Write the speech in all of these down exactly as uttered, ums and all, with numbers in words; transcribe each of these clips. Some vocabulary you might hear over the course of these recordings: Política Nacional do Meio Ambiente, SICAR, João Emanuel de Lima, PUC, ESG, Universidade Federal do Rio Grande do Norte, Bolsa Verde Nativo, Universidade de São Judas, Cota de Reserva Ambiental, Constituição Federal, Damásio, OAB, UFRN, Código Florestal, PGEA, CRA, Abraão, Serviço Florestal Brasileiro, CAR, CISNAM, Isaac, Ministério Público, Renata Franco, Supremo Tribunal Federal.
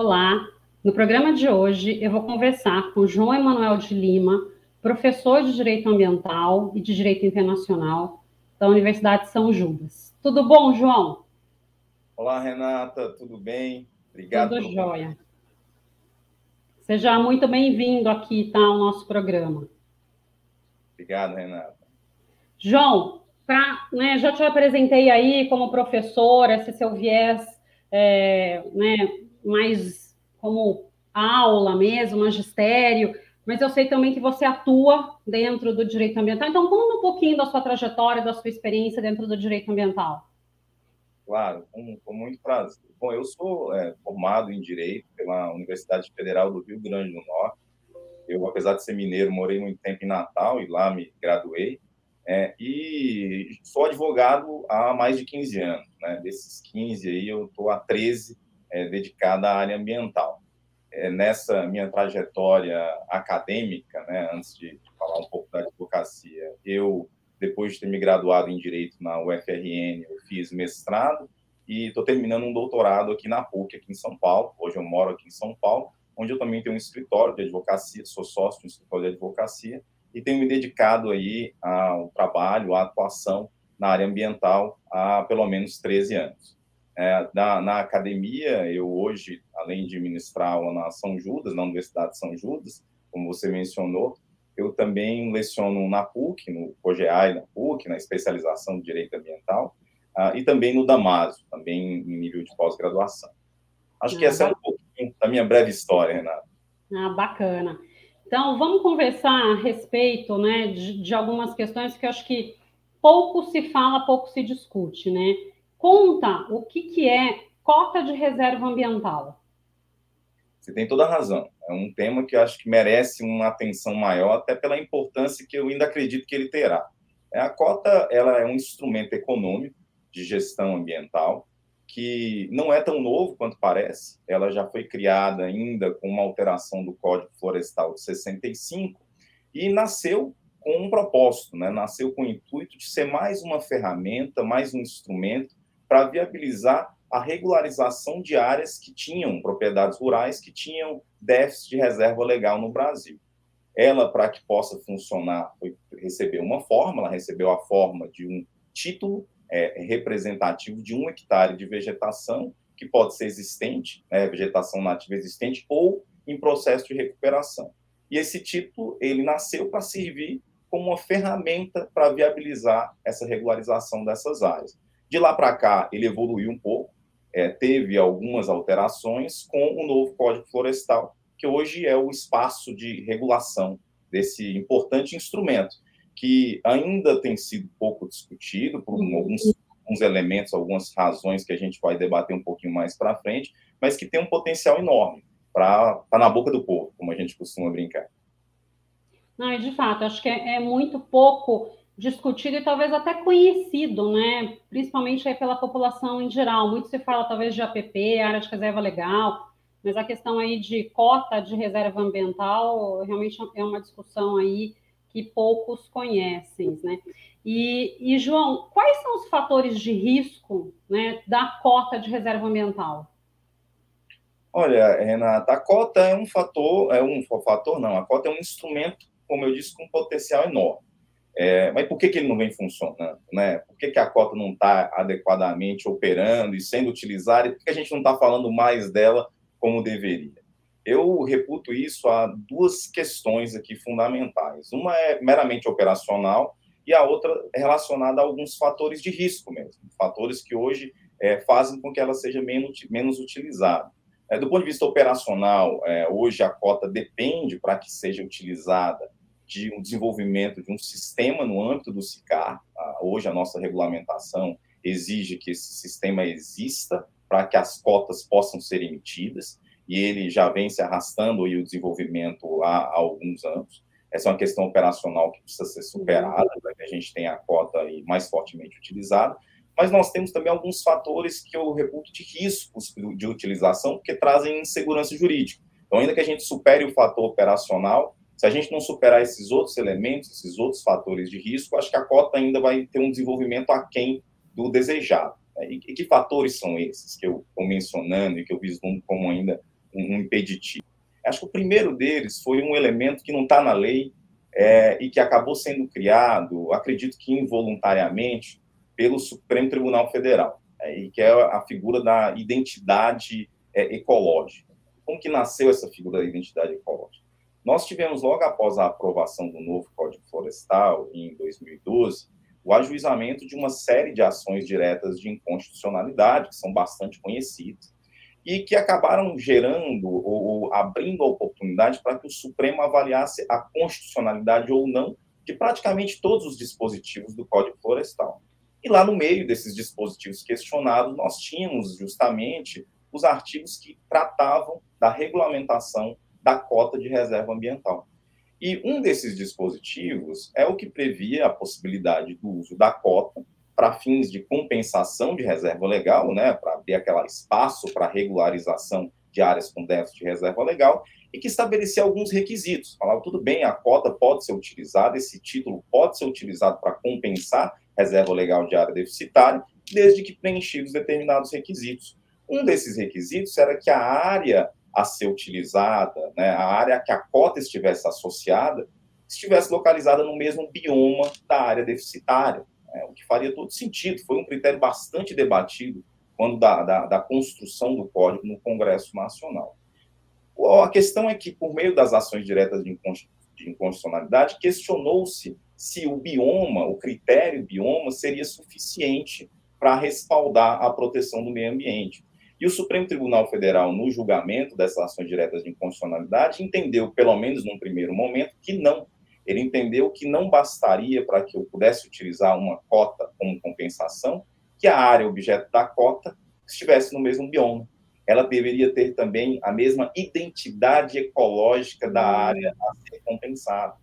Olá, no programa de hoje eu vou conversar com João Emanuel de Lima, professor de Direito Ambiental e de Direito Internacional da Universidade de São Judas. Tudo bom, João? Olá, Renata, tudo bem? Obrigado. Tudo jóia. Seja muito bem-vindo aqui, tá, ao nosso programa. Obrigado, Renata. João, pra, né, já te apresentei aí como professora, esse seu viés é, né, mais como aula mesmo, magistério, mas eu sei também que você atua dentro do direito ambiental. Então, conta um pouquinho da sua trajetória, da sua experiência dentro do direito ambiental. Claro, com, com muito prazer. Bom, eu sou é, formado em Direito pela Universidade Federal do Rio Grande do Norte. Eu, apesar de ser mineiro, morei muito tempo em Natal e lá me graduei. É, e sou advogado há mais de quinze anos, né? Desses quinze aí, eu estou há treze é, dedicado à área ambiental. É, nessa minha trajetória acadêmica, né, antes de falar um pouco da advocacia, eu, depois de ter me graduado em Direito na U F R N, eu fiz mestrado e estou terminando um doutorado aqui na P U C, aqui em São Paulo. Hoje eu moro aqui em São Paulo, onde eu também tenho um escritório de advocacia, sou sócio de um escritório de advocacia, e tenho me dedicado aí ao trabalho, à atuação na área ambiental há pelo menos treze anos. É, na, na academia, eu hoje, além de ministrar aula na São Judas, na Universidade de São Judas, como você mencionou, eu também leciono na P U C, no P G E A e na P U C, na especialização de Direito Ambiental, uh, e também no Damásio, também em nível de pós-graduação. Acho ah, que essa é um pouquinho da minha breve história, Renata. Ah, bacana. Então, vamos conversar a respeito, né, de, de algumas questões que eu acho que pouco se fala, pouco se discute, né? Conta o que, que é cota de reserva ambiental. Você tem toda a razão. É um tema que eu acho que merece uma atenção maior, até pela importância que eu ainda acredito que ele terá. A cota, ela é um instrumento econômico de gestão ambiental que não é tão novo quanto parece. Ela já foi criada ainda com uma alteração do Código Florestal de sessenta e cinco e nasceu com um propósito, né? Nasceu com o intuito de ser mais uma ferramenta, mais um instrumento para viabilizar a regularização de áreas que tinham propriedades rurais, que tinham déficit de reserva legal no Brasil. Ela, para que possa funcionar, foi, recebeu uma forma, ela recebeu a forma de um título É, representativo de um hectare de vegetação, que pode ser existente, né, vegetação nativa existente, ou em processo de recuperação. E esse título, ele nasceu para servir como uma ferramenta para viabilizar essa regularização dessas áreas. De lá para cá, ele evoluiu um pouco, é, teve algumas alterações com o novo Código Florestal, que hoje é o espaço de regulação desse importante instrumento, que ainda tem sido pouco discutido por alguns, alguns elementos, algumas razões que a gente vai debater um pouquinho mais para frente, mas que tem um potencial enorme para estar tá na boca do povo, como a gente costuma brincar. Não, de fato, acho que é, é muito pouco discutido e talvez até conhecido, né? Principalmente aí pela população em geral. Muito se fala talvez de A P P, área de reserva legal, mas a questão aí de cota de reserva ambiental realmente é uma discussão aí que poucos conhecem, né? E, e, João, quais são os fatores de risco, né, da cota de reserva ambiental? Olha, Renata, a cota é um fator, é um fator não, a cota é um instrumento, como eu disse, com um potencial enorme. É, mas por que, que ele não vem funcionando, né? Por que, que a cota não está adequadamente operando e sendo utilizada? E por que a gente não está falando mais dela como deveria? Eu reputo isso a duas questões aqui fundamentais. Uma é meramente operacional e a outra é relacionada a alguns fatores de risco mesmo, fatores que hoje é, fazem com que ela seja menos, menos utilizada. É, do ponto de vista operacional, é, hoje a cota depende, para que seja utilizada, de um desenvolvimento de um sistema no âmbito do SICAR. Ah, hoje a nossa regulamentação exige que esse sistema exista para que as cotas possam ser emitidas, e ele já vem se arrastando, e o desenvolvimento há, há alguns anos. Essa é uma questão operacional que precisa ser superada, para que a gente tenha a cota aí mais fortemente utilizada, mas nós temos também alguns fatores que eu reputo de riscos de utilização, porque trazem insegurança jurídica. Então, ainda que a gente supere o fator operacional, se a gente não superar esses outros elementos, esses outros fatores de risco, acho que a cota ainda vai ter um desenvolvimento aquém do desejado. E que fatores são esses que eu estou mencionando e que eu vislumbro como ainda um impeditivo. Acho que o primeiro deles foi um elemento que não está na lei é, e que acabou sendo criado, acredito que involuntariamente, pelo Supremo Tribunal Federal, é, e que é a figura da identidade é, ecológica. Como que nasceu essa figura da identidade ecológica? Nós tivemos, logo após a aprovação do novo Código Florestal, em dois mil e doze, o ajuizamento de uma série de ações diretas de inconstitucionalidade, que são bastante conhecidas, e que acabaram gerando ou, ou abrindo a oportunidade para que o Supremo avaliasse a constitucionalidade ou não de praticamente todos os dispositivos do Código Florestal. E lá no meio desses dispositivos questionados, nós tínhamos justamente os artigos que tratavam da regulamentação da cota de reserva ambiental. E um desses dispositivos é o que previa a possibilidade do uso da cota para fins de compensação de reserva legal, né, para abrir aquele espaço para regularização de áreas com déficit de reserva legal, e que estabelecia alguns requisitos. Falava, tudo bem, a cota pode ser utilizada, esse título pode ser utilizado para compensar reserva legal de área deficitária, desde que preenchidos determinados requisitos. Um desses requisitos era que a área a ser utilizada, né, a área a que a cota estivesse associada, estivesse localizada no mesmo bioma da área deficitária. É, o que faria todo sentido, foi um critério bastante debatido quando da, da, da construção do Código no Congresso Nacional. A questão é que, por meio das ações diretas de inconstitucionalidade, questionou-se se o bioma, o critério bioma, seria suficiente para respaldar a proteção do meio ambiente. E o Supremo Tribunal Federal, no julgamento dessas ações diretas de inconstitucionalidade, entendeu, pelo menos num primeiro momento, que não. Ele entendeu que não bastaria para que eu pudesse utilizar uma cota como compensação, que a área objeto da cota estivesse no mesmo bioma. Ela deveria ter também a mesma identidade ecológica da área a ser compensada.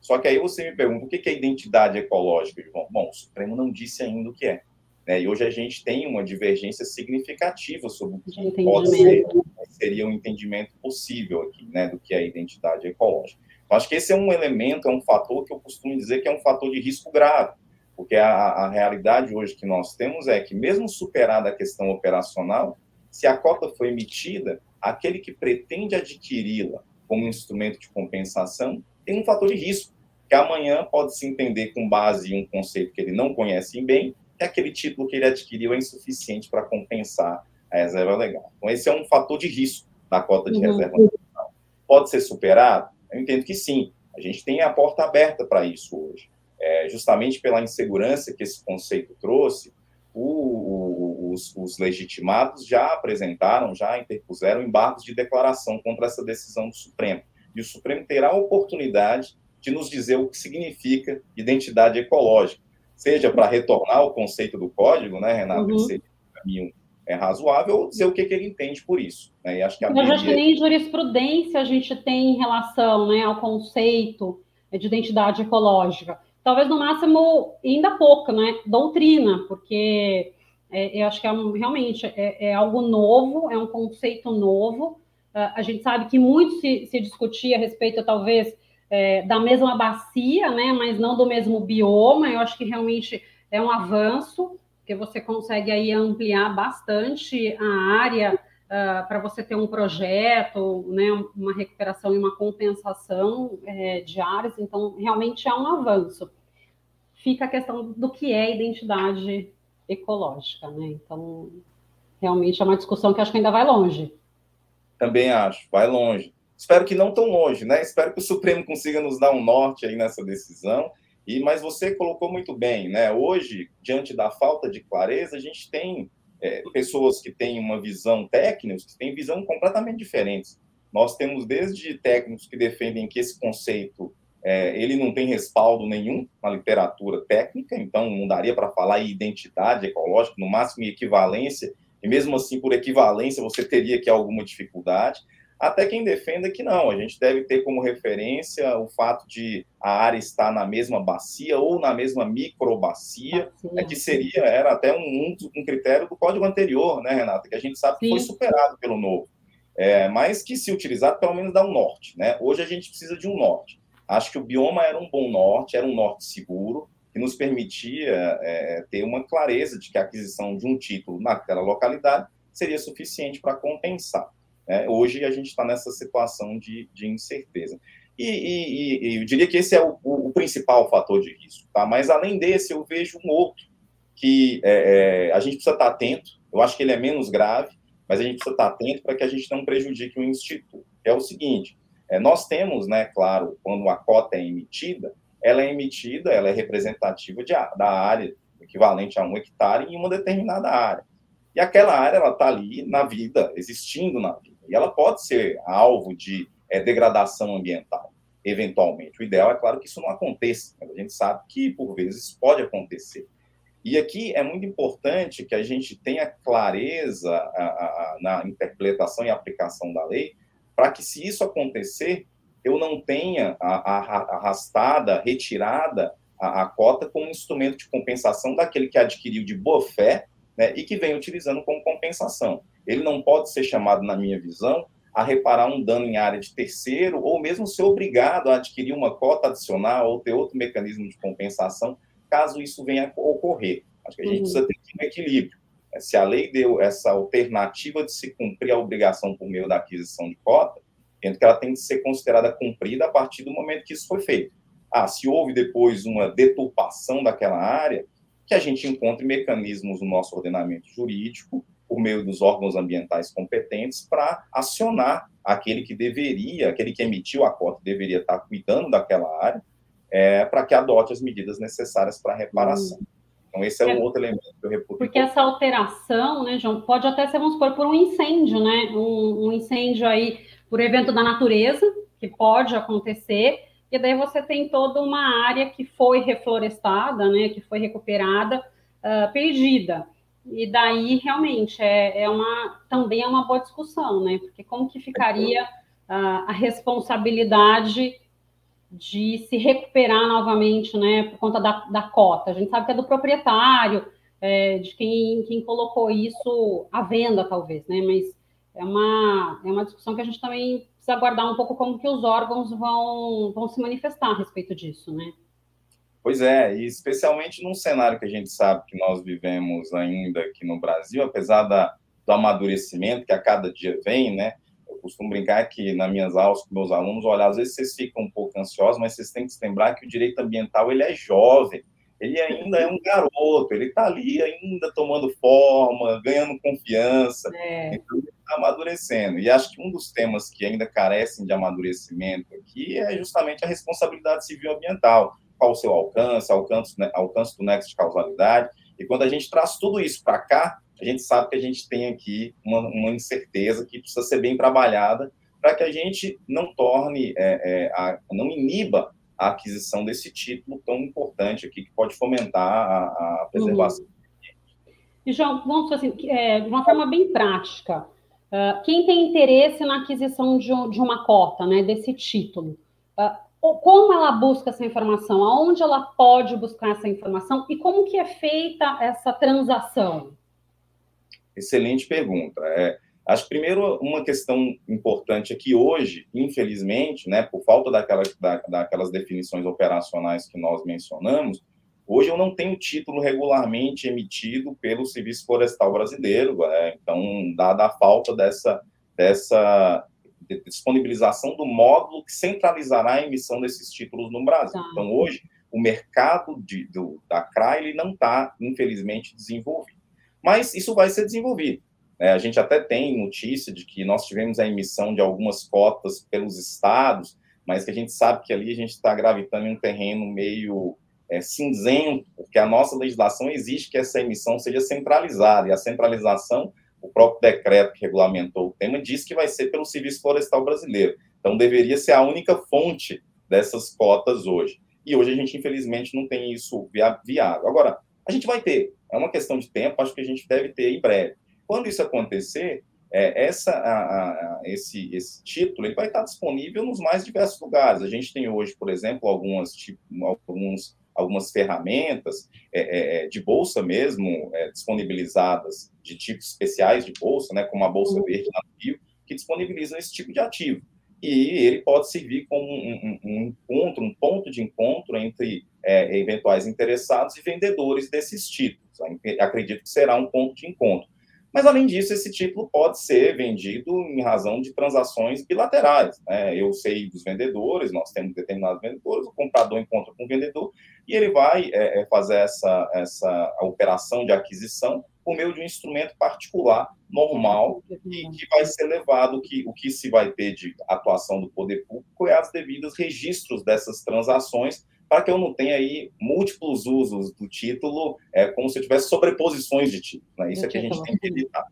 Só que aí você me pergunta, o que é identidade ecológica, João? Bom, o Supremo não disse ainda o que é, né? E hoje a gente tem uma divergência significativa sobre o que pode ser, seria um entendimento possível aqui, né, do que é identidade ecológica. Acho que esse é um elemento, é um fator que eu costumo dizer que é um fator de risco grave, porque a, a realidade hoje que nós temos é que, mesmo superada a questão operacional, se a cota foi emitida, aquele que pretende adquiri-la como instrumento de compensação tem um fator de risco, que amanhã pode se entender com base em um conceito que ele não conhece bem, que aquele título que ele adquiriu é insuficiente para compensar a reserva legal. Então, esse é um fator de risco da cota de uhum. reserva legal. Pode ser superado? Eu entendo que sim, a gente tem a porta aberta para isso hoje. É, justamente pela insegurança que esse conceito trouxe, o, os, os legitimados já apresentaram, já interpuseram embargos de declaração contra essa decisão do Supremo. E o Supremo terá a oportunidade de nos dizer o que significa identidade ecológica, seja para retornar ao conceito do Código, né, Renata, uhum. que seria um caminho é razoável, ou dizer o que, que ele entende por isso, né? E acho que a maioria... Eu acho que nem jurisprudência a gente tem em relação, né, ao conceito de identidade ecológica. Talvez, no máximo, ainda pouco, né, doutrina, porque é, eu acho que é um, realmente é, é algo novo, é um conceito novo. A gente sabe que muito se, se discutia a respeito, talvez, é, da mesma bacia, né, mas não do mesmo bioma. Eu acho que realmente é um avanço, porque você consegue aí ampliar bastante a área uh, para você ter um projeto, né, uma recuperação e uma compensação é, de áreas. Então, realmente é um avanço. Fica a questão do que é identidade ecológica, né? Então, realmente é uma discussão que acho que ainda vai longe. Também acho, vai longe. Espero que não tão longe, né? Espero que o Supremo consiga nos dar um norte aí nessa decisão. E, mas você colocou muito bem, né? Hoje, diante da falta de clareza, a gente tem é, pessoas que têm uma visão técnica, que têm visão completamente diferente. Nós temos desde técnicos que defendem que esse conceito é, ele não tem respaldo nenhum na literatura técnica, então não daria para falar em identidade ecológica, no máximo em equivalência, e mesmo assim, por equivalência, você teria que alguma dificuldade. Até quem defenda que não, a gente deve ter como referência o fato de a área estar na mesma bacia ou na mesma microbacia, ah, né, que seria, era até um, um critério do código anterior, né, Renata, que a gente sabe que sim. foi superado pelo novo, é, mas que se utilizado pelo menos dá um norte, né? Hoje a gente precisa de um norte. Acho que o bioma era um bom norte, era um norte seguro, que nos permitia é, ter uma clareza de que a aquisição de um título naquela localidade seria suficiente para compensar. É, hoje a gente está nessa situação de, de incerteza. E, e, e eu diria que esse é o, o principal fator de risco, tá? Mas, além desse, eu vejo um outro que é, é, a gente precisa estar atento. Eu acho que ele é menos grave, mas a gente precisa estar atento para que a gente não prejudique o Instituto. É o seguinte, é, nós temos, né, claro, quando a cota é emitida, ela é emitida, ela é representativa de, da área, equivalente a um hectare em uma determinada área. E aquela área, ela está ali na vida, existindo na vida. E ela pode ser alvo de é, degradação ambiental, eventualmente. O ideal é, claro, que isso não aconteça, mas a gente sabe que, por vezes, pode acontecer. E aqui é muito importante que a gente tenha clareza a, a, na interpretação e aplicação da lei, para que, se isso acontecer, eu não tenha a, a, arrastada, retirada a, a cota como instrumento de compensação daquele que adquiriu de boa fé, né, e que vem utilizando como compensação. Ele não pode ser chamado, na minha visão, a reparar um dano em área de terceiro, ou mesmo ser obrigado a adquirir uma cota adicional ou ter outro mecanismo de compensação, caso isso venha a ocorrer. Acho que a gente uhum. precisa ter um equilíbrio. Se a lei deu essa alternativa de se cumprir a obrigação por meio da aquisição de cota, entendo que ela tem que ser considerada cumprida a partir do momento que isso foi feito. Ah, se houve depois uma deturpação daquela área, que a gente encontre mecanismos no nosso ordenamento jurídico, por meio dos órgãos ambientais competentes, para acionar aquele que deveria, aquele que emitiu a cota, deveria estar cuidando daquela área, é, para que adote as medidas necessárias para a reparação. Hum. Então, esse é um é, outro elemento que eu reputo. Porque essa alteração, né, João, pode até ser, vamos supor, por um incêndio, né? Um, um incêndio aí por evento da natureza, que pode acontecer, e daí você tem toda uma área que foi reflorestada, né, que foi recuperada, uh, perdida. E daí, realmente, é, é uma, também é uma boa discussão, né? Porque como que ficaria a, a responsabilidade de se recuperar novamente, né? Por conta da, da cota. A gente sabe que é do proprietário, é, de quem, quem colocou isso à venda, talvez, né? Mas é uma, é uma discussão que a gente também precisa aguardar um pouco como que os órgãos vão, vão se manifestar a respeito disso, né? Pois é, e especialmente num cenário que a gente sabe que nós vivemos ainda aqui no Brasil, apesar da, do amadurecimento que a cada dia vem, né? Eu costumo brincar que nas minhas aulas com meus alunos, olha, às vezes vocês ficam um pouco ansiosos, mas vocês têm que se lembrar que o direito ambiental, ele é jovem, ele ainda é um garoto, ele está ali ainda tomando forma, ganhando confiança, é. Então ele está amadurecendo. E acho que um dos temas que ainda carecem de amadurecimento aqui é justamente a responsabilidade civil ambiental. Qual o seu alcance, alcance, alcance do nexo de causalidade, e quando a gente traz tudo isso para cá, a gente sabe que a gente tem aqui uma, uma incerteza que precisa ser bem trabalhada para que a gente não torne, é, é, a, não iniba a aquisição desse título tão importante aqui, que pode fomentar a, a preservação. Uhum. E, João, vamos assim, é, de uma forma bem prática, uh, quem tem interesse na aquisição de, um, de uma cota, né, desse título, uh, como ela busca essa informação? Aonde ela pode buscar essa informação? E como que é feita essa transação? Excelente pergunta. É, acho que, primeiro, uma questão importante é que hoje, infelizmente, né, por falta daquelas, da, daquelas definições operacionais que nós mencionamos, hoje eu não tenho título regularmente emitido pelo Serviço Florestal Brasileiro. É, então, dada a falta dessa... dessa disponibilização do módulo que centralizará a emissão desses títulos no Brasil. Tá. Então, hoje, o mercado de, do, da C R A, ele não está, infelizmente, desenvolvido. Mas isso vai ser desenvolvido. É, a gente até tem notícia de que nós tivemos a emissão de algumas cotas pelos estados, mas que a gente sabe que ali a gente está gravitando em um terreno meio é, cinzento, porque a nossa legislação exige que essa emissão seja centralizada, e a centralização... O próprio decreto que regulamentou o tema diz que vai ser pelo Serviço Florestal Brasileiro. Então, deveria ser a única fonte dessas cotas hoje. E hoje a gente, infelizmente, não tem isso viável. Agora, a gente vai ter. É uma questão de tempo, acho que a gente deve ter em breve. Quando isso acontecer, é, essa, a, a, esse, esse título ele vai estar disponível nos mais diversos lugares. A gente tem hoje, por exemplo, algumas, tipo, alguns, algumas ferramentas é, é, de bolsa mesmo, é, disponibilizadas, de tipos especiais de bolsa, né, como a Bolsa Verde Nativo, que disponibilizam esse tipo de ativo. E ele pode servir como um, um, um encontro, um ponto de encontro entre é, eventuais interessados e vendedores desses títulos. Acredito que será um ponto de encontro. Mas, além disso, esse título pode ser vendido em razão de transações bilaterais, né? Eu sei dos vendedores, nós temos determinados vendedores, o comprador encontra com o vendedor e ele vai é, fazer essa, essa operação de aquisição por meio de um instrumento particular, normal, e que vai ser levado, que, o que se vai ter de atuação do poder público é os devidos registros dessas transações, para que eu não tenha aí múltiplos usos do título, é como se eu tivesse sobreposições de título, né? Isso é que a gente tem que evitar.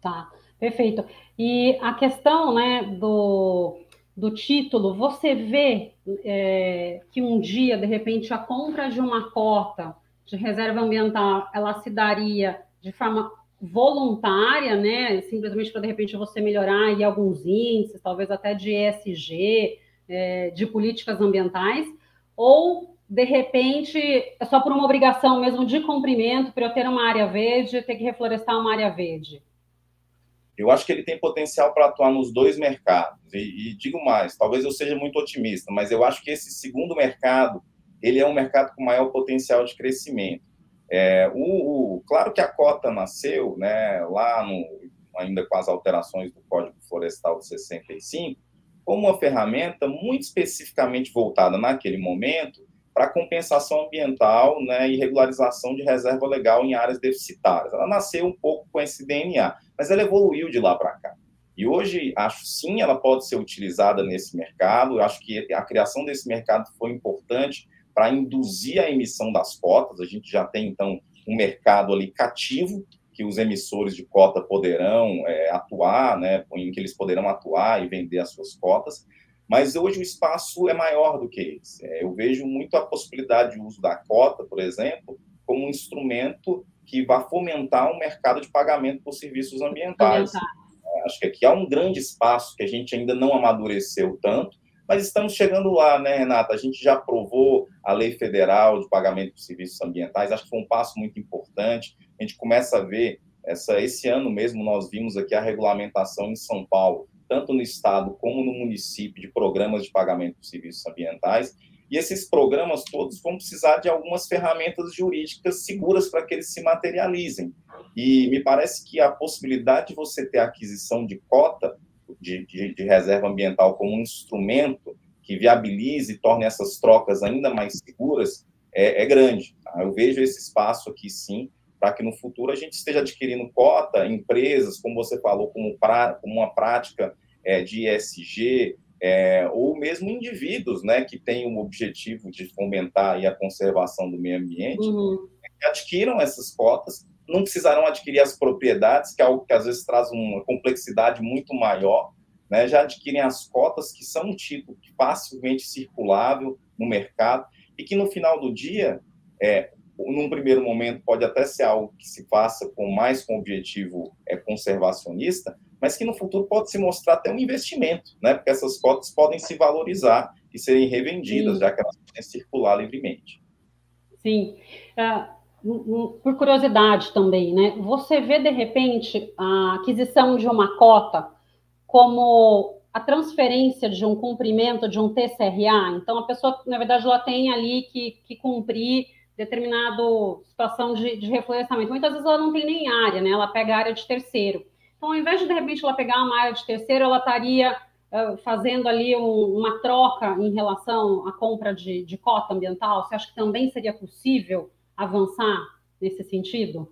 Tá, perfeito. E a questão, né, do, do título, você vê é, que um dia, de repente, a compra de uma cota de reserva ambiental, ela se daria de forma voluntária, né, simplesmente para, de repente, você melhorar aí alguns índices, talvez até de E S G, é, de políticas ambientais, ou, de repente, é só por uma obrigação mesmo de cumprimento, para eu ter uma área verde, ter que reflorestar uma área verde? Eu acho que ele tem potencial para atuar nos dois mercados. E, e digo mais, talvez eu seja muito otimista, mas eu acho que esse segundo mercado, ele é um mercado com maior potencial de crescimento. É, o, o, claro que a cota nasceu, né, lá, no, ainda com as alterações do Código Florestal de sessenta e cinco, como uma ferramenta muito especificamente voltada, naquele momento, para compensação ambiental, né, e regularização de reserva legal em áreas deficitárias. Ela nasceu um pouco com esse D N A, mas ela evoluiu de lá para cá. E hoje, acho sim, ela pode ser utilizada nesse mercado. Eu acho que a criação desse mercado foi importante para induzir a emissão das cotas. A gente já tem, então, um mercado ali cativo, que os emissores de cota poderão é, atuar, né, em que eles poderão atuar e vender as suas cotas, mas hoje o espaço é maior do que esse. É, eu vejo muito a possibilidade de uso da cota, por exemplo, como um instrumento que vai fomentar um mercado de pagamento por serviços ambientais. É, acho que aqui há um grande espaço que a gente ainda não amadureceu tanto, mas estamos chegando lá, né, Renata? A gente já aprovou a Lei Federal de Pagamento por Serviços Ambientais, acho que foi um passo muito importante. A gente começa a ver, essa, esse ano mesmo nós vimos aqui a regulamentação em São Paulo, tanto no estado como no município, de programas de pagamento por serviços ambientais, e esses programas todos vão precisar de algumas ferramentas jurídicas seguras para que eles se materializem. E me parece que a possibilidade de você ter a aquisição de cota De, de, de reserva ambiental como um instrumento que viabilize e torne essas trocas ainda mais seguras, é, é grande. Tá? Eu vejo esse espaço aqui, sim, para que no futuro a gente esteja adquirindo cota, empresas, como você falou, como, pra, como uma prática é, de E S G, é, ou mesmo indivíduos, né, que têm o objetivo de fomentar aí a conservação do meio ambiente, uhum. que adquiram essas cotas, não precisarão adquirir as propriedades, que é algo que às vezes traz uma complexidade muito maior, né? Já adquirem as cotas, que são um tipo facilmente circulável no mercado, e que no final do dia, é, num primeiro momento, pode até ser algo que se faça com mais com objetivo é, conservacionista, mas que no futuro pode se mostrar até um investimento, né? Porque essas cotas podem se valorizar e serem revendidas, Sim. já que elas podem circular livremente. Sim, uh... Por curiosidade também, né? Você vê, de repente, a aquisição de uma cota como a transferência de um cumprimento de um T C R A? Então, a pessoa, na verdade, ela tem ali que, que cumprir determinada situação de, de reflorestamento. Muitas vezes ela não tem nem área, né? Ela pega área de terceiro. Então, ao invés de, de repente, ela pegar uma área de terceiro, ela estaria uh, fazendo ali um, uma troca em relação à compra de, de cota ambiental? Você acha que também seria possível avançar nesse sentido?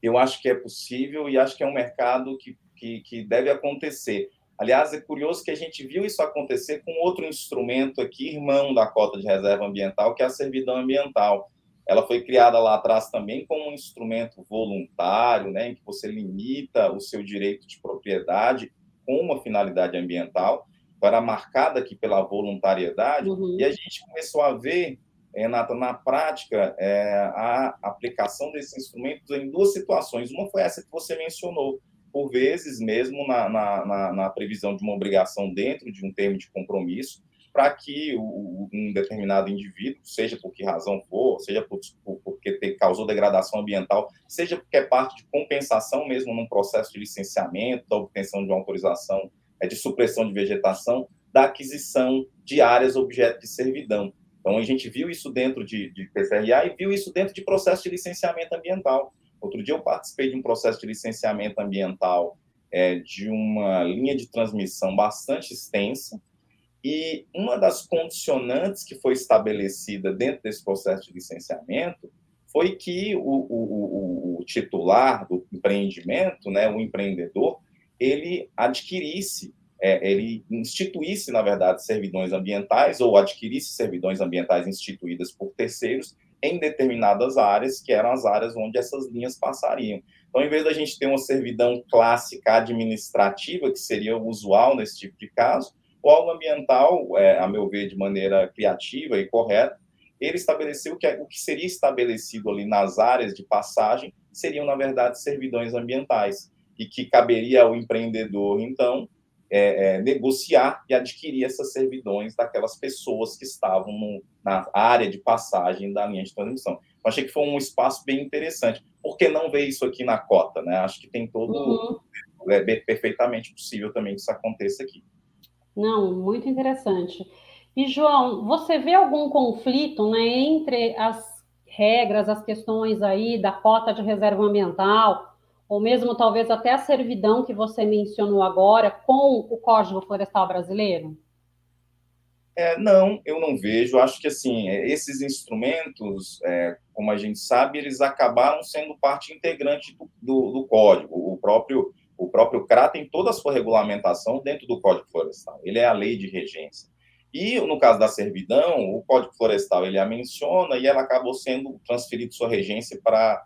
Eu acho que é possível e acho que é um mercado que, que, que deve acontecer. Aliás, é curioso que a gente viu isso acontecer com outro instrumento aqui, irmão da cota de reserva ambiental, que é a servidão ambiental. Ela foi criada lá atrás também como um instrumento voluntário, né, em que você limita o seu direito de propriedade com uma finalidade ambiental, era marcada aqui pela voluntariedade, uhum. e a gente começou a ver, Renata, na prática, é, a aplicação desses instrumentos em duas situações. Uma foi essa que você mencionou. Por vezes, mesmo na, na, na, na previsão de uma obrigação dentro de um termo de compromisso, para que o, um determinado indivíduo, seja por que razão for, seja por, por, porque ter, causou degradação ambiental, seja porque é parte de compensação mesmo num processo de licenciamento, da obtenção de uma autorização, é, de supressão de vegetação, da aquisição de áreas objeto de servidão. Então, a gente viu isso dentro de, de P C R A e viu isso dentro de processo de licenciamento ambiental. Outro dia eu participei de um processo de licenciamento ambiental é, de uma linha de transmissão bastante extensa, e uma das condicionantes que foi estabelecida dentro desse processo de licenciamento foi que o, o, o titular do empreendimento, né, o empreendedor, ele adquirisse, é, ele instituísse, na verdade, servidões ambientais ou adquirisse servidões ambientais instituídas por terceiros em determinadas áreas, que eram as áreas onde essas linhas passariam. Então, em vez da gente ter uma servidão clássica administrativa, que seria o usual nesse tipo de caso, o órgão ambiental, é, a meu ver, de maneira criativa e correta, ele estabeleceu que o que seria estabelecido ali nas áreas de passagem seriam, na verdade, servidões ambientais, e que caberia ao empreendedor, então, é, é, negociar e adquirir essas servidões daquelas pessoas que estavam no, na área de passagem da linha de transmissão. Eu achei que foi um espaço bem interessante. Por que não ver isso aqui na cota, né? Acho que tem todo... Uhum. É perfeitamente possível também que isso aconteça aqui. Não, muito interessante. E, João, você vê algum conflito, né, entre as regras, as questões aí da cota de reserva ambiental, ou mesmo talvez até a servidão que você mencionou agora, com o Código Florestal Brasileiro? É, não, eu não vejo. Acho que, assim, esses instrumentos, é, como a gente sabe, eles acabaram sendo parte integrante do, do, do Código. O próprio, o próprio C R A tem toda a sua regulamentação dentro do Código Florestal. Ele é a lei de regência. E, no caso da servidão, o Código Florestal, ele a menciona e ela acabou sendo transferida sua regência para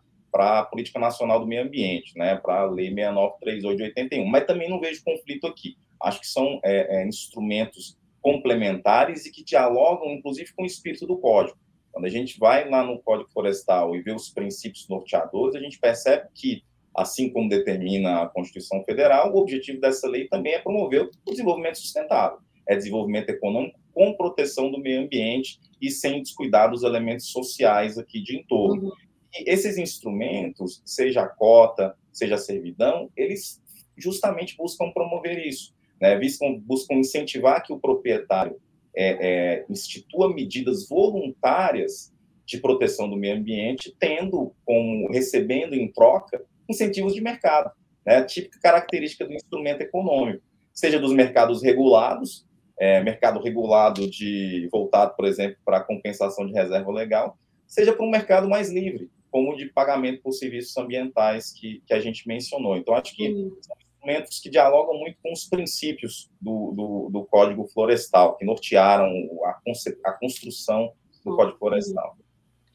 a Política Nacional do Meio Ambiente, né, para a Lei seis nove três oito de oitenta e um. Mas também não vejo conflito aqui. Acho que são é, é, instrumentos complementares e que dialogam, inclusive, com o espírito do Código. Quando a gente vai lá no Código Florestal e vê os princípios norteadores, a gente percebe que, assim como determina a Constituição Federal, o objetivo dessa lei também é promover o desenvolvimento sustentável. É desenvolvimento econômico com proteção do meio ambiente e sem descuidar dos elementos sociais aqui de entorno. Uhum. E esses instrumentos, seja a cota, seja a servidão, eles justamente buscam promover isso, né? buscam, buscam incentivar que o proprietário é, é, institua medidas voluntárias de proteção do meio ambiente, tendo como, recebendo em troca incentivos de mercado, né? Típica característica do instrumento econômico, seja dos mercados regulados, É, mercado regulado de, voltado, por exemplo, para a compensação de reserva legal, seja para um mercado mais livre, como o de pagamento por serviços ambientais que, que a gente mencionou. Então, acho que uhum. são instrumentos que dialogam muito com os princípios do, do, do Código Florestal, que nortearam a, conce, a construção do uhum. Código Florestal.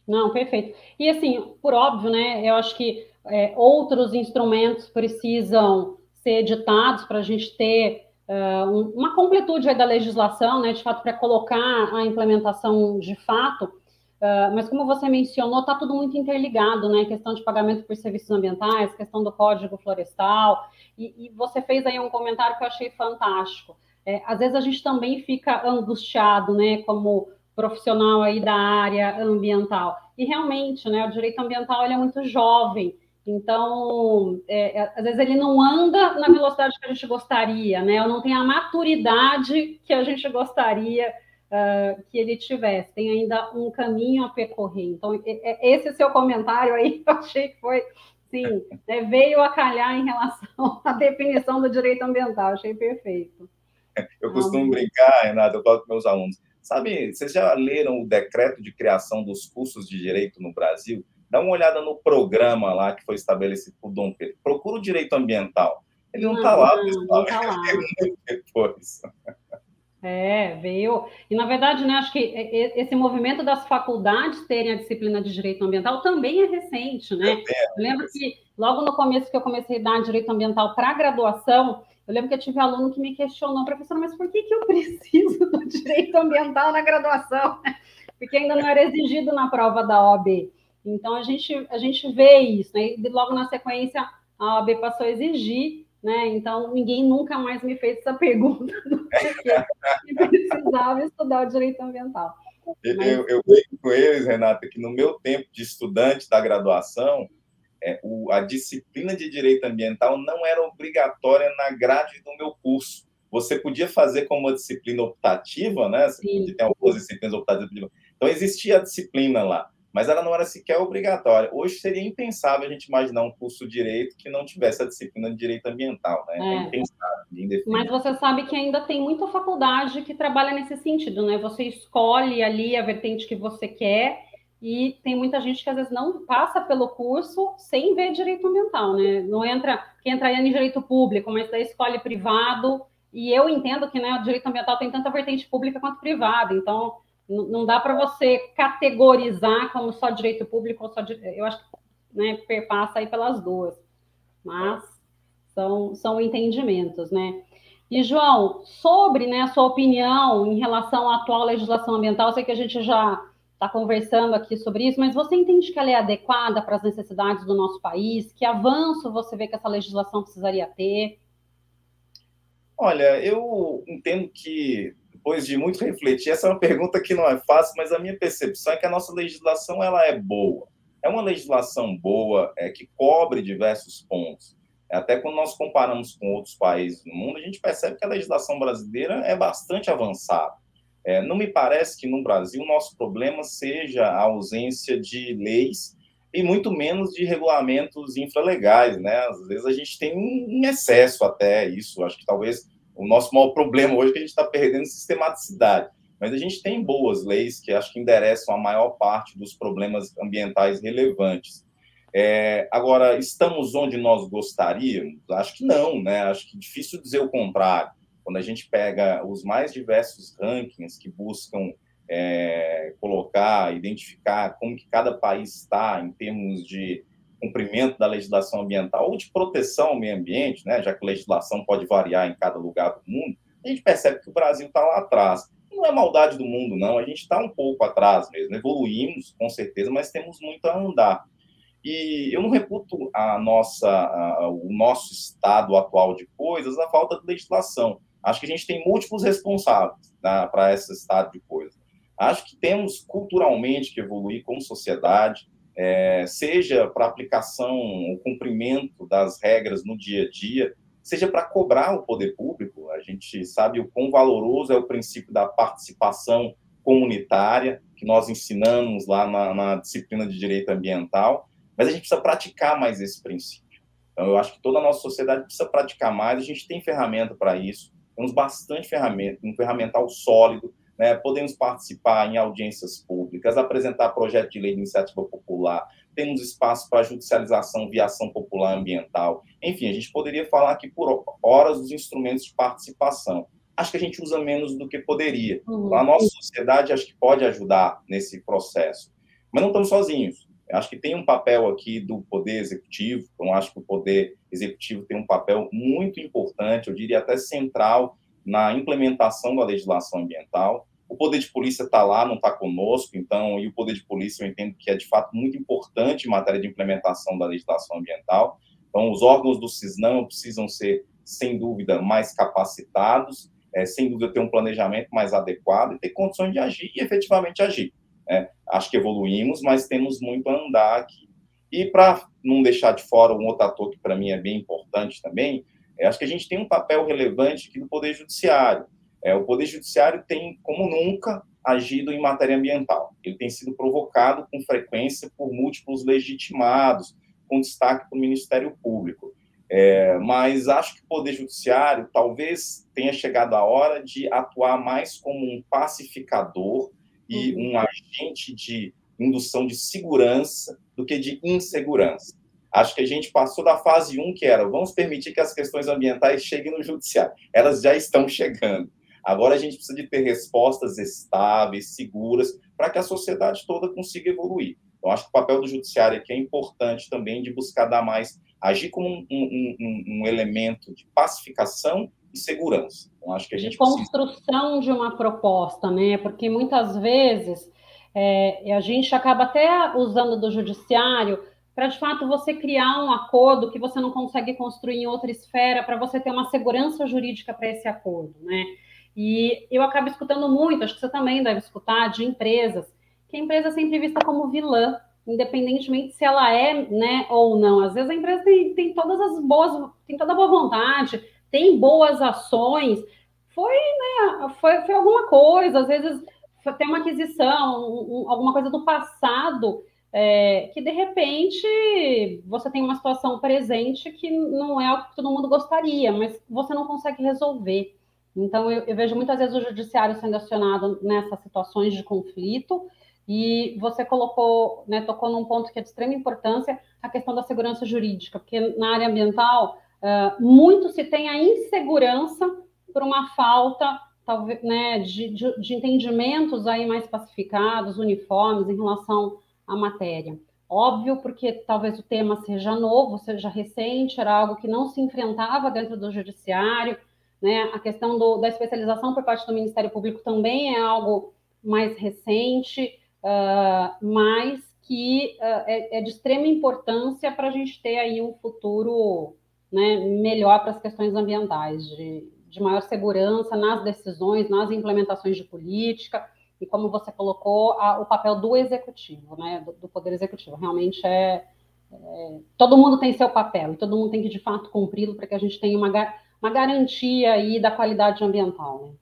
Não, perfeito. E, assim, por óbvio, né, eu acho que é, outros instrumentos precisam ser editados para a gente ter Uh, uma completude aí da legislação, né, de fato, para colocar a implementação de fato, uh, mas como você mencionou, está tudo muito interligado, né, questão de pagamento por serviços ambientais, questão do Código Florestal, e, e você fez aí um comentário que eu achei fantástico. É, às vezes a gente também fica angustiado, né, como profissional aí da área ambiental, e realmente, né, o direito ambiental ele é muito jovem. Então, é, às vezes ele não anda na velocidade que a gente gostaria, né? Ou não tem a maturidade que a gente gostaria uh, que ele tivesse. Tem ainda um caminho a percorrer. Então, esse seu comentário aí, eu achei que foi, sim, né, veio a calhar em relação à definição do direito ambiental. Achei perfeito. Eu costumo ah, brincar, Renata, eu falo com meus alunos. Sabe, vocês já leram o decreto de criação dos cursos de direito no Brasil? Dá uma olhada no programa lá que foi estabelecido por Dom Pedro. Procura o direito ambiental. Ele não está lá, pessoal. Tá lá. Depois. É, veio. E, na verdade, né, acho que esse movimento das faculdades terem a disciplina de direito ambiental também é recente, né? Eu, eu lembro que, logo no começo que eu comecei a dar direito ambiental para graduação, eu lembro que eu tive aluno que me questionou, professora, mas por que, que eu preciso do direito ambiental na graduação? Porque ainda não era exigido na prova da O A B. Então, a gente, a gente vê isso, né? E logo na sequência, a O A B passou a exigir, né? Então, ninguém nunca mais me fez essa pergunta do que precisava estudar o direito ambiental. Mas... Eu, eu vejo com eles, Renata, que no meu tempo de estudante da graduação, é, o, a disciplina de direito ambiental não era obrigatória na grade do meu curso. Você podia fazer como uma disciplina optativa, né? Você podia ter algumas disciplinas optativas. Então, existia a disciplina lá. mas ela não era sequer obrigatória. Hoje seria impensável a gente imaginar um curso de direito que não tivesse a disciplina de direito ambiental, né? É, é impensável, indefinido. Mas você sabe que ainda tem muita faculdade que trabalha nesse sentido, né? Você escolhe ali a vertente que você quer e tem muita gente que às vezes não passa pelo curso sem ver direito ambiental, né? Não entra, quem entraria em direito público, mas daí escolhe privado, e eu entendo que, né, o direito ambiental tem tanta vertente pública quanto privada, então não dá para você categorizar como só direito público ou só direito... Eu acho que, né, perpassa aí pelas duas. Mas são, são entendimentos, né? E, João, sobre, né, a sua opinião em relação à atual legislação ambiental, eu sei que a gente já está conversando aqui sobre isso, mas você entende que ela é adequada para as necessidades do nosso país? Que avanço você vê que essa legislação precisaria ter? Olha, eu entendo que, depois de muito refletir, essa é uma pergunta que não é fácil, mas a minha percepção é que a nossa legislação ela é boa. É uma legislação boa, é, que cobre diversos pontos. Até quando nós comparamos com outros países do mundo, a gente percebe que a legislação brasileira é bastante avançada. É, não me parece que no Brasil o nosso problema seja a ausência de leis e muito menos de regulamentos infralegais, né? Às vezes a gente tem um excesso até isso, acho que talvez... O nosso maior problema hoje é que a gente está perdendo sistematicidade. Mas a gente tem boas leis que acho que endereçam a maior parte dos problemas ambientais relevantes. É, agora, estamos onde nós gostaríamos? Acho que não, né? Acho que é difícil dizer o contrário. Quando a gente pega os mais diversos rankings que buscam é, colocar, identificar como que cada país está em termos de cumprimento da legislação ambiental ou de proteção ao meio ambiente, né, já que a legislação pode variar em cada lugar do mundo, a gente percebe que o Brasil está lá atrás. Não é maldade do mundo, não, a gente está um pouco atrás mesmo, evoluímos, com certeza, mas temos muito a andar. E eu não reputo a nossa, a, o nosso estado atual de coisas a falta de legislação. Acho que a gente tem múltiplos responsáveis, tá, para esse estado de coisas. Acho que temos culturalmente que evoluir como sociedade, É, seja para aplicação, o cumprimento das regras no dia a dia, seja para cobrar o poder público. A gente sabe o quão valoroso é o princípio da participação comunitária, que nós ensinamos lá na, na disciplina de direito ambiental, mas a gente precisa praticar mais esse princípio. Então, eu acho que toda a nossa sociedade precisa praticar mais, a gente tem ferramenta para isso, temos bastante ferramenta, um ferramental sólido, né, podemos participar em audiências públicas, apresentar projeto de lei de iniciativa popular, temos espaço para judicialização via ação popular ambiental. Enfim, a gente poderia falar aqui por horas dos instrumentos de participação. Acho que a gente usa menos do que poderia. Uhum. A nossa sociedade acho que pode ajudar nesse processo. Mas não estamos sozinhos. Acho que tem um papel aqui do poder executivo, então acho que o poder executivo tem um papel muito importante, eu diria até central, na implementação da legislação ambiental. O poder de polícia está lá, não está conosco, então, e o poder de polícia eu entendo que é, de fato, muito importante em matéria de implementação da legislação ambiental. Então, os órgãos do CISNAM precisam ser, sem dúvida, mais capacitados, é, sem dúvida, ter um planejamento mais adequado e ter condições de agir e, efetivamente, agir. É, acho que evoluímos, mas temos muito a andar aqui. E, para não deixar de fora um outro ator que, para mim, é bem importante também, acho que a gente tem um papel relevante aqui do Poder Judiciário. É, o Poder Judiciário tem, como nunca, agido em matéria ambiental. Ele tem sido provocado com frequência por múltiplos legitimados, com destaque para o Ministério Público. É, mas acho que o Poder Judiciário talvez tenha chegado a hora de atuar mais como um pacificador e um agente de indução de segurança do que de insegurança. Acho que a gente passou da fase um, que era vamos permitir que as questões ambientais cheguem no judiciário. Elas já estão chegando. Agora a gente precisa de ter respostas estáveis, seguras, para que a sociedade toda consiga evoluir. Então, acho que o papel do judiciário aqui é importante também de buscar dar mais, agir como um, um, um, um elemento de pacificação e segurança. Então, acho que a gente de construção precisa... de uma proposta, né? Porque muitas vezes é, a gente acaba até usando do judiciário para, de fato, você criar um acordo que você não consegue construir em outra esfera, para você ter uma segurança jurídica para esse acordo, né? E eu acabo escutando muito, acho que você também deve escutar, de empresas, que a empresa é sempre vista como vilã, independentemente se ela é, né, ou não. Às vezes a empresa tem, tem todas as boas, tem toda a boa vontade, tem boas ações, foi, né, foi, foi alguma coisa, às vezes... até uma aquisição, um, um, alguma coisa do passado, é, que de repente você tem uma situação presente que não é algo que todo mundo gostaria, mas você não consegue resolver. Então, eu, eu vejo muitas vezes o judiciário sendo acionado nessas situações de conflito, e você colocou, né, tocou num ponto que é de extrema importância, a questão da segurança jurídica, porque na área ambiental, uh, muito se tem a insegurança por uma falta, talvez, né, de, de, de entendimentos aí mais pacificados, uniformes, em relação à matéria. Óbvio, porque talvez o tema seja novo, seja recente, era algo que não se enfrentava dentro do judiciário, né? A questão do, da especialização por parte do Ministério Público também é algo mais recente, uh, mas que uh, é, é de extrema importância para a gente ter aí um futuro, né, melhor para as questões ambientais, de, de maior segurança nas decisões, nas implementações de política, e como você colocou, a, o papel do executivo, né, do, do Poder Executivo. Realmente é, é... Todo mundo tem seu papel, e todo mundo tem que, de fato, cumpri-lo para que a gente tenha uma... uma garantia aí da qualidade ambiental, né?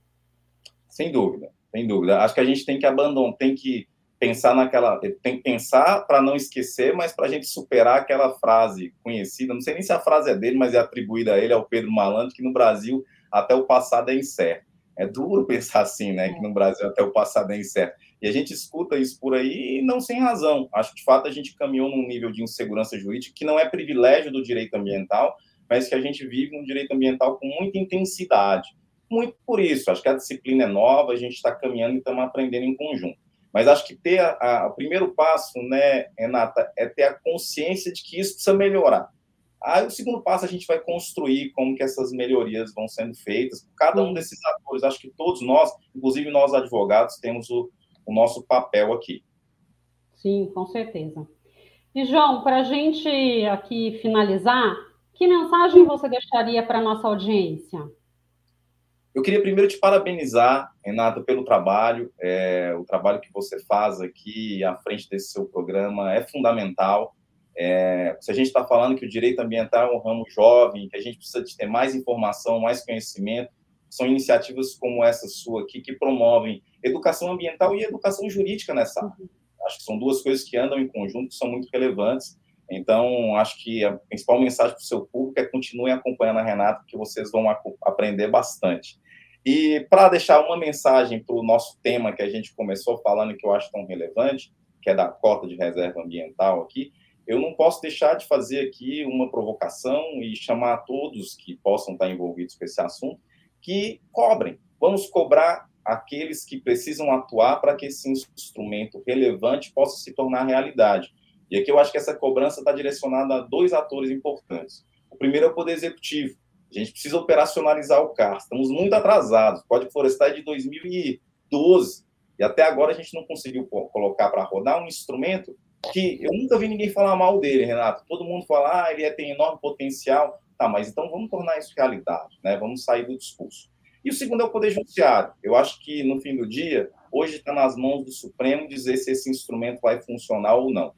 Sem dúvida, sem dúvida. Acho que a gente tem que abandonar, tem que pensar naquela, tem que pensar para não esquecer, mas para a gente superar aquela frase conhecida, não sei nem se a frase é dele, mas é atribuída a ele, ao Pedro Malandro, que no Brasil até o passado é incerto. É duro pensar assim, né, é. que no Brasil até o passado é incerto. E a gente escuta isso por aí, e não sem razão. Acho que, de fato, a gente caminhou num nível de insegurança jurídica que não é privilégio do direito ambiental, mas que a gente vive um direito ambiental com muita intensidade. Muito por isso, acho que a disciplina é nova, a gente está caminhando e estamos aprendendo em conjunto. Mas acho que ter a, a, o primeiro passo, né, Renata, é ter a consciência de que isso precisa melhorar. Aí o segundo passo a gente vai construir como que essas melhorias vão sendo feitas por cada um desses atores. Acho que todos nós, inclusive nós advogados, temos o, o nosso papel aqui. Sim, com certeza. E, João, para a gente aqui finalizar, que mensagem você deixaria para a nossa audiência? Eu queria primeiro te parabenizar, Renata, pelo trabalho. É, o trabalho que você faz aqui à frente desse seu programa é fundamental. É, se a gente está falando que o direito ambiental é um ramo jovem, que a gente precisa de ter mais informação, mais conhecimento, são iniciativas como essa sua aqui que promovem educação ambiental e educação jurídica nessa área. Uhum. Acho que são duas coisas que andam em conjunto, que são muito relevantes. Então, acho que a principal mensagem para o seu público é continuem acompanhando a Renata, porque vocês vão aprender bastante. E para deixar uma mensagem para o nosso tema que a gente começou falando, que eu acho tão relevante, que é da cota de reserva ambiental aqui, eu não posso deixar de fazer aqui uma provocação e chamar a todos que possam estar envolvidos com esse assunto, que cobrem. Vamos cobrar aqueles que precisam atuar para que esse instrumento relevante possa se tornar realidade. E aqui eu acho que essa cobrança está direcionada a dois atores importantes. O primeiro é o Poder Executivo. A gente precisa operacionalizar o C A R. Estamos muito atrasados. O Código Florestal é de dois mil e doze. E até agora a gente não conseguiu colocar para rodar um instrumento que eu nunca vi ninguém falar mal dele, Renato. Todo mundo fala, ah, ele tem enorme potencial. Tá, mas então vamos tornar isso realidade, né? Vamos sair do discurso. E o segundo é o Poder Judiciário. Eu acho que, no fim do dia, hoje está nas mãos do Supremo dizer se esse instrumento vai funcionar ou não.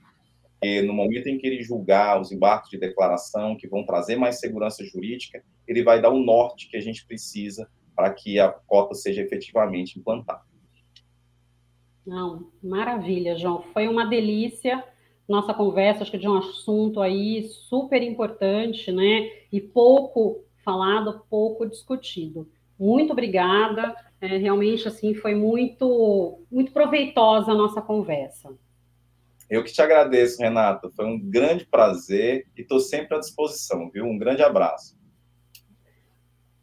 E no momento em que ele julgar os embargos de declaração, que vão trazer mais segurança jurídica, ele vai dar o norte que a gente precisa para que a cota seja efetivamente implantada. Não, maravilha, João. Foi uma delícia nossa conversa, acho que de um assunto aí super importante, né? E pouco falado, pouco discutido. Muito obrigada. É, realmente, assim, foi muito, muito proveitosa a nossa conversa. Eu que te agradeço, Renata. Foi um grande prazer e estou sempre à disposição, viu? Um grande abraço.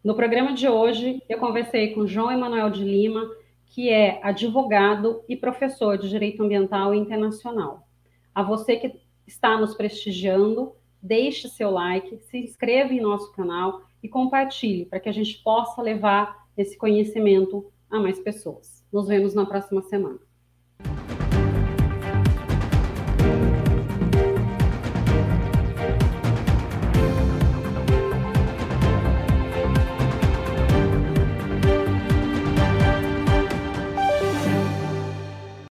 No programa de hoje, eu conversei com João Emanuel de Lima, que é advogado e professor de Direito Ambiental Internacional. A você que está nos prestigiando, deixe seu like, se inscreva em nosso canal e compartilhe para que a gente possa levar esse conhecimento a mais pessoas. Nos vemos na próxima semana.